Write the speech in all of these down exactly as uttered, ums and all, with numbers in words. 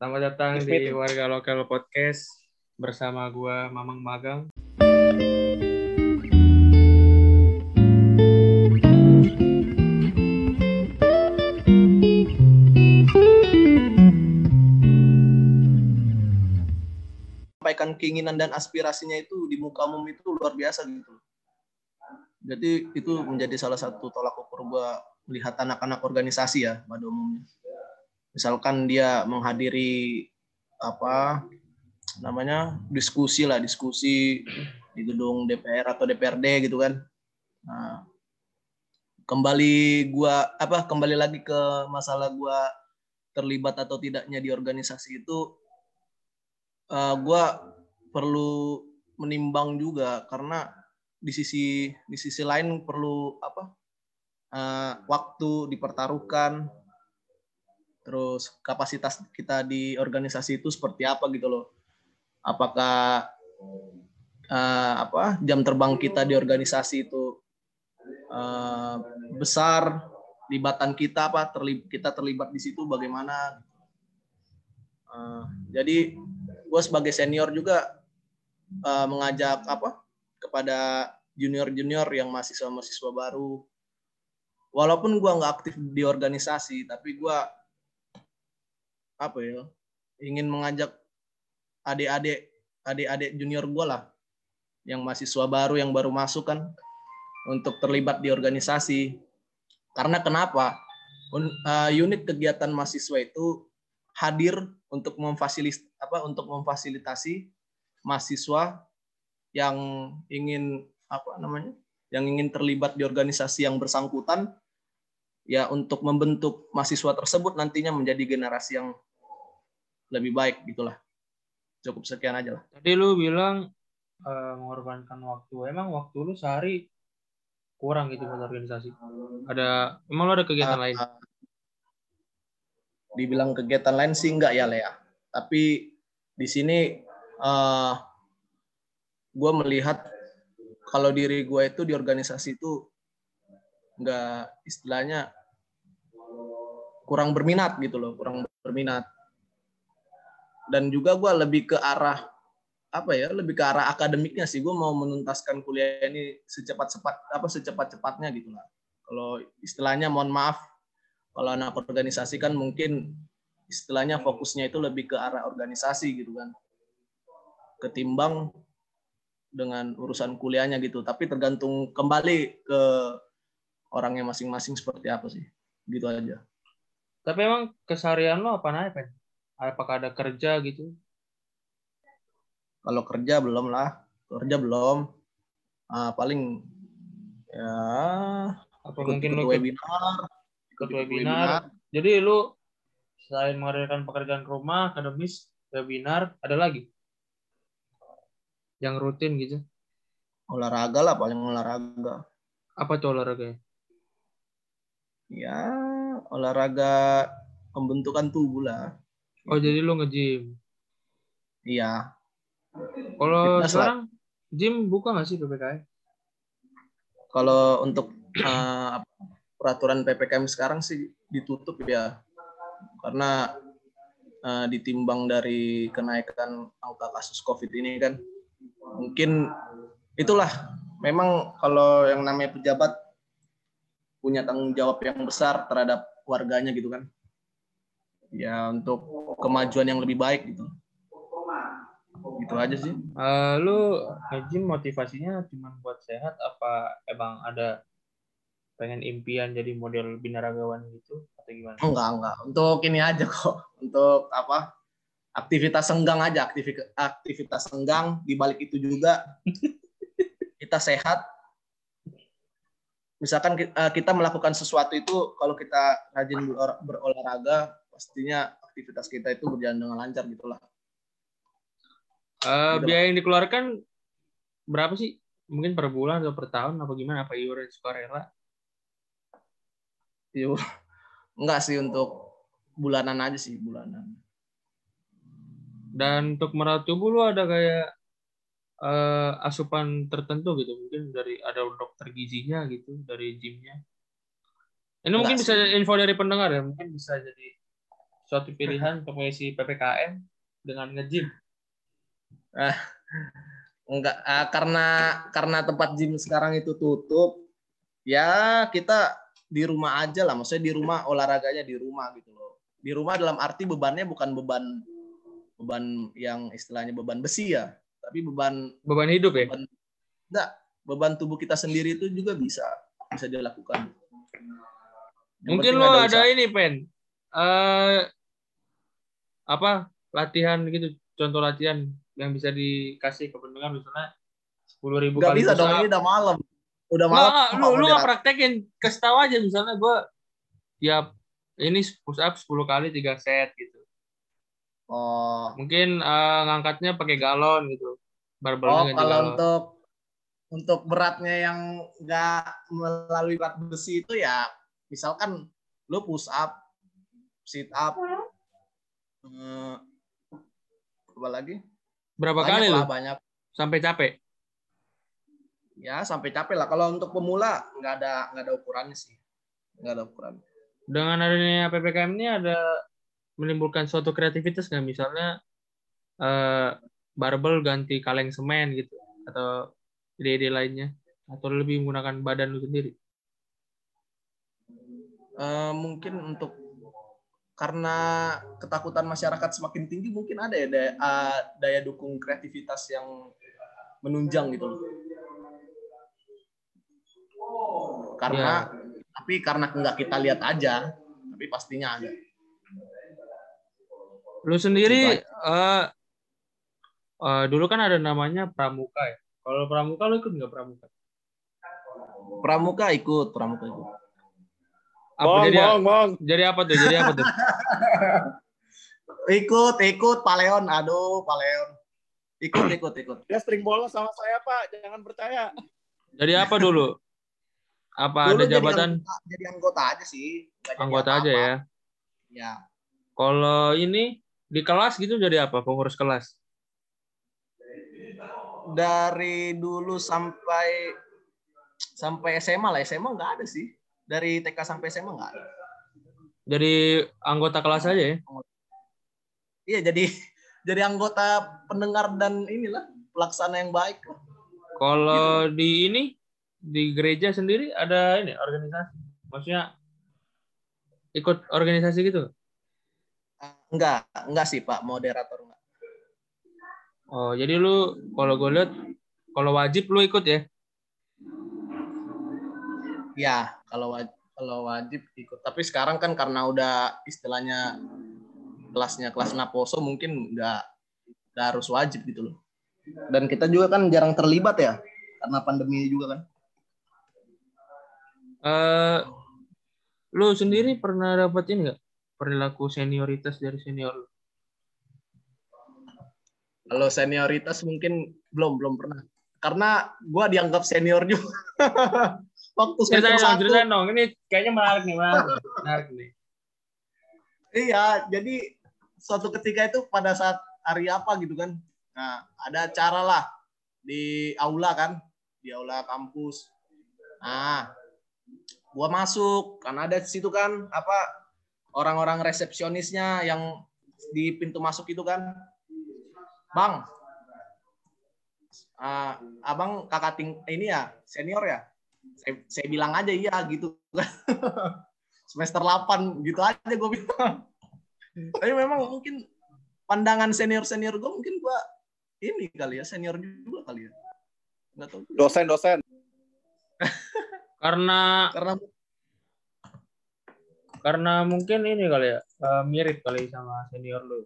Selamat datang yes, di Warga Lokal Podcast bersama gua Mamang Magang. Sampaikan keinginan dan aspirasinya itu di muka umum itu luar biasa gitu. Jadi itu menjadi salah satu tolak ukur gua melihat anak-anak organisasi ya pada umumnya. Misalkan dia menghadiri apa namanya diskusi lah diskusi di gedung D P R atau D P R D gitu kan. Nah, kembali gua apa kembali lagi ke masalah gua terlibat atau tidaknya di organisasi itu uh, gua perlu menimbang juga karena di sisi di sisi lain perlu apa uh, waktu dipertaruhkan. Terus kapasitas kita di organisasi itu seperti apa gitu loh? Apakah uh, apa jam terbang kita di organisasi itu uh, besar? Libatan kita apa? Terlib- kita terlibat di situ bagaimana? Uh, jadi gue sebagai senior juga uh, mengajak apa kepada junior-junior yang mahasiswa-mahasiswa baru. Walaupun gue nggak aktif di organisasi, tapi gue apa ya ingin mengajak adik-adik adik-adik junior gue lah yang mahasiswa baru yang baru masuk kan untuk terlibat di organisasi karena kenapa unit kegiatan mahasiswa itu hadir untuk memfasilis apa untuk memfasilitasi mahasiswa yang ingin apa namanya yang ingin terlibat di organisasi yang bersangkutan ya untuk membentuk mahasiswa tersebut nantinya menjadi generasi yang lebih baik gitulah. Cukup sekian aja lah. Tadi lu bilang uh, mengorbankan waktu. Emang waktu lu sehari kurang gitu buat organisasi? Ada emang lu ada kegiatan uh, lain? Uh, dibilang kegiatan lain sih enggak ya, Lea. Tapi di sini uh, gue melihat kalau diri gue itu di organisasi itu enggak istilahnya kurang berminat gitu loh, kurang berminat. Dan juga gue lebih ke arah apa ya lebih ke arah akademiknya sih, gue mau menuntaskan kuliah ini secepat-cepat apa secepat-cepatnya gitu lah. Kalau istilahnya mohon maaf kalau anak organisasi kan mungkin istilahnya fokusnya itu lebih ke arah organisasi gitu kan ketimbang dengan urusan kuliahnya gitu, tapi tergantung kembali ke orangnya masing-masing seperti apa sih gitu aja. Tapi emang keseharian lo apa naik Pen? Apakah ada kerja gitu? Kalau kerja belum lah, kerja belum. Uh, paling ya. Apa ikut, mungkin ikut lo webinar? Ikut, ikut webinar. webinar. Jadi lo selain mengadakan pekerjaan rumah, akademis, webinar, ada lagi yang rutin gitu? Olahraga lah, paling olahraga. Apa tuh olahraganya? Ya olahraga pembentukan tubuh lah. Oh, jadi lu nge-gym? Iya. Kalau sekarang lah. Gym buka nggak sih P P K M? Kalau untuk uh, peraturan P P K M sekarang sih ditutup ya. Karena uh, ditimbang dari kenaikan angka kasus COVID ini kan. Mungkin itulah. Memang kalau yang namanya pejabat punya tanggung jawab yang besar terhadap warganya gitu kan. Ya untuk kemajuan yang lebih baik gitu. Itu aja sih. Uh, lu nge-gym motivasinya cuma buat sehat apa emang ada pengen impian jadi model binaragawan gitu atau gimana? Enggak, enggak. Untuk ini aja kok. Untuk apa? Aktivitas senggang aja, aktivitas aktivitas senggang di balik itu juga kita sehat. Misalkan kita melakukan sesuatu itu kalau kita rajin berolahraga pastinya aktivitas kita itu berjalan dengan lancar gitulah. Uh, gitu biaya yang dikeluarkan berapa sih? Mungkin per bulan atau per tahun apa gimana? Apa iuran sukarela? Iur, enggak sih untuk bulanan aja sih bulanan. Dan untuk merawat tubuh lu ada kayak uh, asupan tertentu gitu? Mungkin dari ada dokter gizinya gitu dari gymnya? Ini enggak mungkin sih. Bisa info dari pendengar ya? Mungkin bisa jadi suatu pilihan untuk mengisi P P K M dengan nge-gym? Ah, enggak, ah, karena karena tempat gym sekarang itu tutup, ya kita di rumah aja lah. Maksudnya di rumah, olahraganya di rumah gitu loh. Di rumah dalam arti bebannya bukan beban beban yang istilahnya beban besi ya, tapi beban beban hidup ya. Beban, enggak, beban tubuh kita sendiri itu juga bisa bisa dilakukan. Yang mungkin lo ada, ada ini Pen, uh, apa latihan gitu, contoh latihan yang bisa dikasih ke pendengar, misalnya sepuluh ribu kali. Gak bisa dong, ini udah malam, udah malam. Lu lu nggak praktekin, kasih tahu aja misalnya gue tiap ini push up sepuluh kali tiga set gitu. Oh. Mungkin uh, ngangkatnya pakai galon gitu. Barbelnya oh, kalau galon. untuk untuk beratnya yang nggak melalui berat besi itu ya, misalkan lu push up, sit up, eh, apa lagi? Berapa banyak kali lah, lu? Banyak. Sampai capek? Ya sampai capek lah. Kalau untuk pemula nggak ada nggak ada ukurannya sih, nggak ada ukuran. Dengan adanya P P K M ini ada menimbulkan suatu kreativitas nggak? Misalnya eh, barbel ganti kaleng semen gitu, atau ide-ide lainnya, atau lebih menggunakan badan lu sendiri? Uh, mungkin untuk karena ketakutan masyarakat semakin tinggi, mungkin ada ya daya, uh, daya dukung kreativitas yang menunjang gitu loh. Karena ya. Tapi karena nggak kita lihat aja, tapi pastinya ada. Lu sendiri uh, uh, dulu kan ada namanya Pramuka ya. Kalau Pramuka lu ikut nggak Pramuka? Pramuka ikut, Pramuka ikut. Apa, bang, jadi, bang, bang. jadi apa tuh? Jadi apa tuh? ikut, ikut, Pak Leon. Aduh, Pak Leon. Ikut, ikut, ikut. Dia sering bolos sama saya, Pak. Jangan percaya. Jadi apa dulu? Apa dulu ada jabatan? Jadi anggota, jadi anggota aja sih. Gak anggota aja apa. ya? Ya. Kalau ini, di kelas gitu jadi apa? Pengurus kelas? Dari dulu sampai sampai S M A lah. S M A nggak ada sih. Dari T K sampai S M A nggak ada. Jadi anggota kelas aja ya? Iya, jadi jadi anggota pendengar dan inilah pelaksana yang baik. Kalau gitu. Di ini di gereja sendiri ada ini organisasi, maksudnya ikut organisasi gitu? Enggak, enggak sih Pak, moderator enggak. Oh, jadi lu kalau gue lihat kalau wajib lu ikut ya? Ya, kalau wajib, kalau wajib ikut. Tapi sekarang kan karena udah istilahnya kelasnya kelas naposo, mungkin nggak nggak harus wajib gitu loh. Dan kita juga kan jarang terlibat ya, karena pandemi juga kan. Uh, lu sendiri pernah dapat ini nggak? Perilaku senioritas dari senior lu? Kalau senioritas mungkin belum belum pernah. Karena gue dianggap senior juga. Waktu ceritain dong, ceritain dong. Ini kayaknya menarik nih, menarik, menarik nih. Iya, jadi suatu ketika itu pada saat hari apa gitu kan, nah ada acara lah di aula kan, di aula kampus. Nah, gua masuk, karena ada situ kan apa orang-orang resepsionisnya yang di pintu masuk itu kan, bang, uh, abang kakak ting, ini ya senior ya. Saya, saya bilang aja iya gitu. Semester delapan gitu aja gue bilang. Tapi memang mungkin pandangan senior-senior gue mungkin gue ini kali ya, senior juga kali ya. Enggak tahu. Dosen-dosen. karena karena karena mungkin ini kali ya, mirip kali sama senior lu.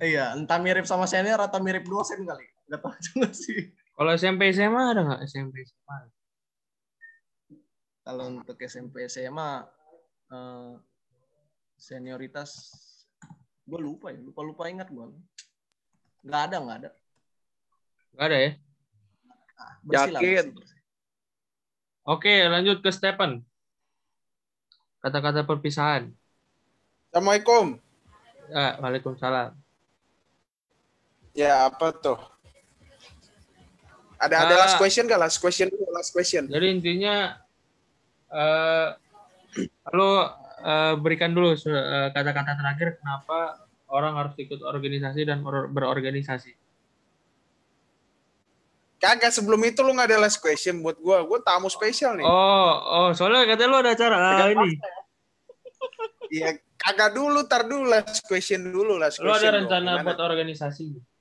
Iya, entah mirip sama senior atau mirip dosen kali. Enggak tahu juga sih. Kalau S M P S M A ada nggak S M P S M A? Kalau untuk S M P S M A eh, senioritas, gue lupa ya, lupa lupa ingat gue. Nggak ada, nggak ada. Nggak ada ya? Nah, bersilah, yakin. Bersilah. Oke, lanjut ke Stephen. Kata-kata perpisahan. Assalamualaikum. Ah, waalaikumsalam. Ya apa tuh? Ada ada uh, last question gak? Last question, last question. Jadi intinya, uh, lo uh, berikan dulu uh, kata-kata terakhir kenapa orang harus ikut organisasi dan berorganisasi. Kagak, sebelum itu lu nggak ada last question buat gue. Gue tamu spesial nih. Oh, oh, soalnya katanya lu ada acara ah, ini. Iya, kagak dulu, tar dulu last question dulu last question. Lu ada rencana buat organisasi?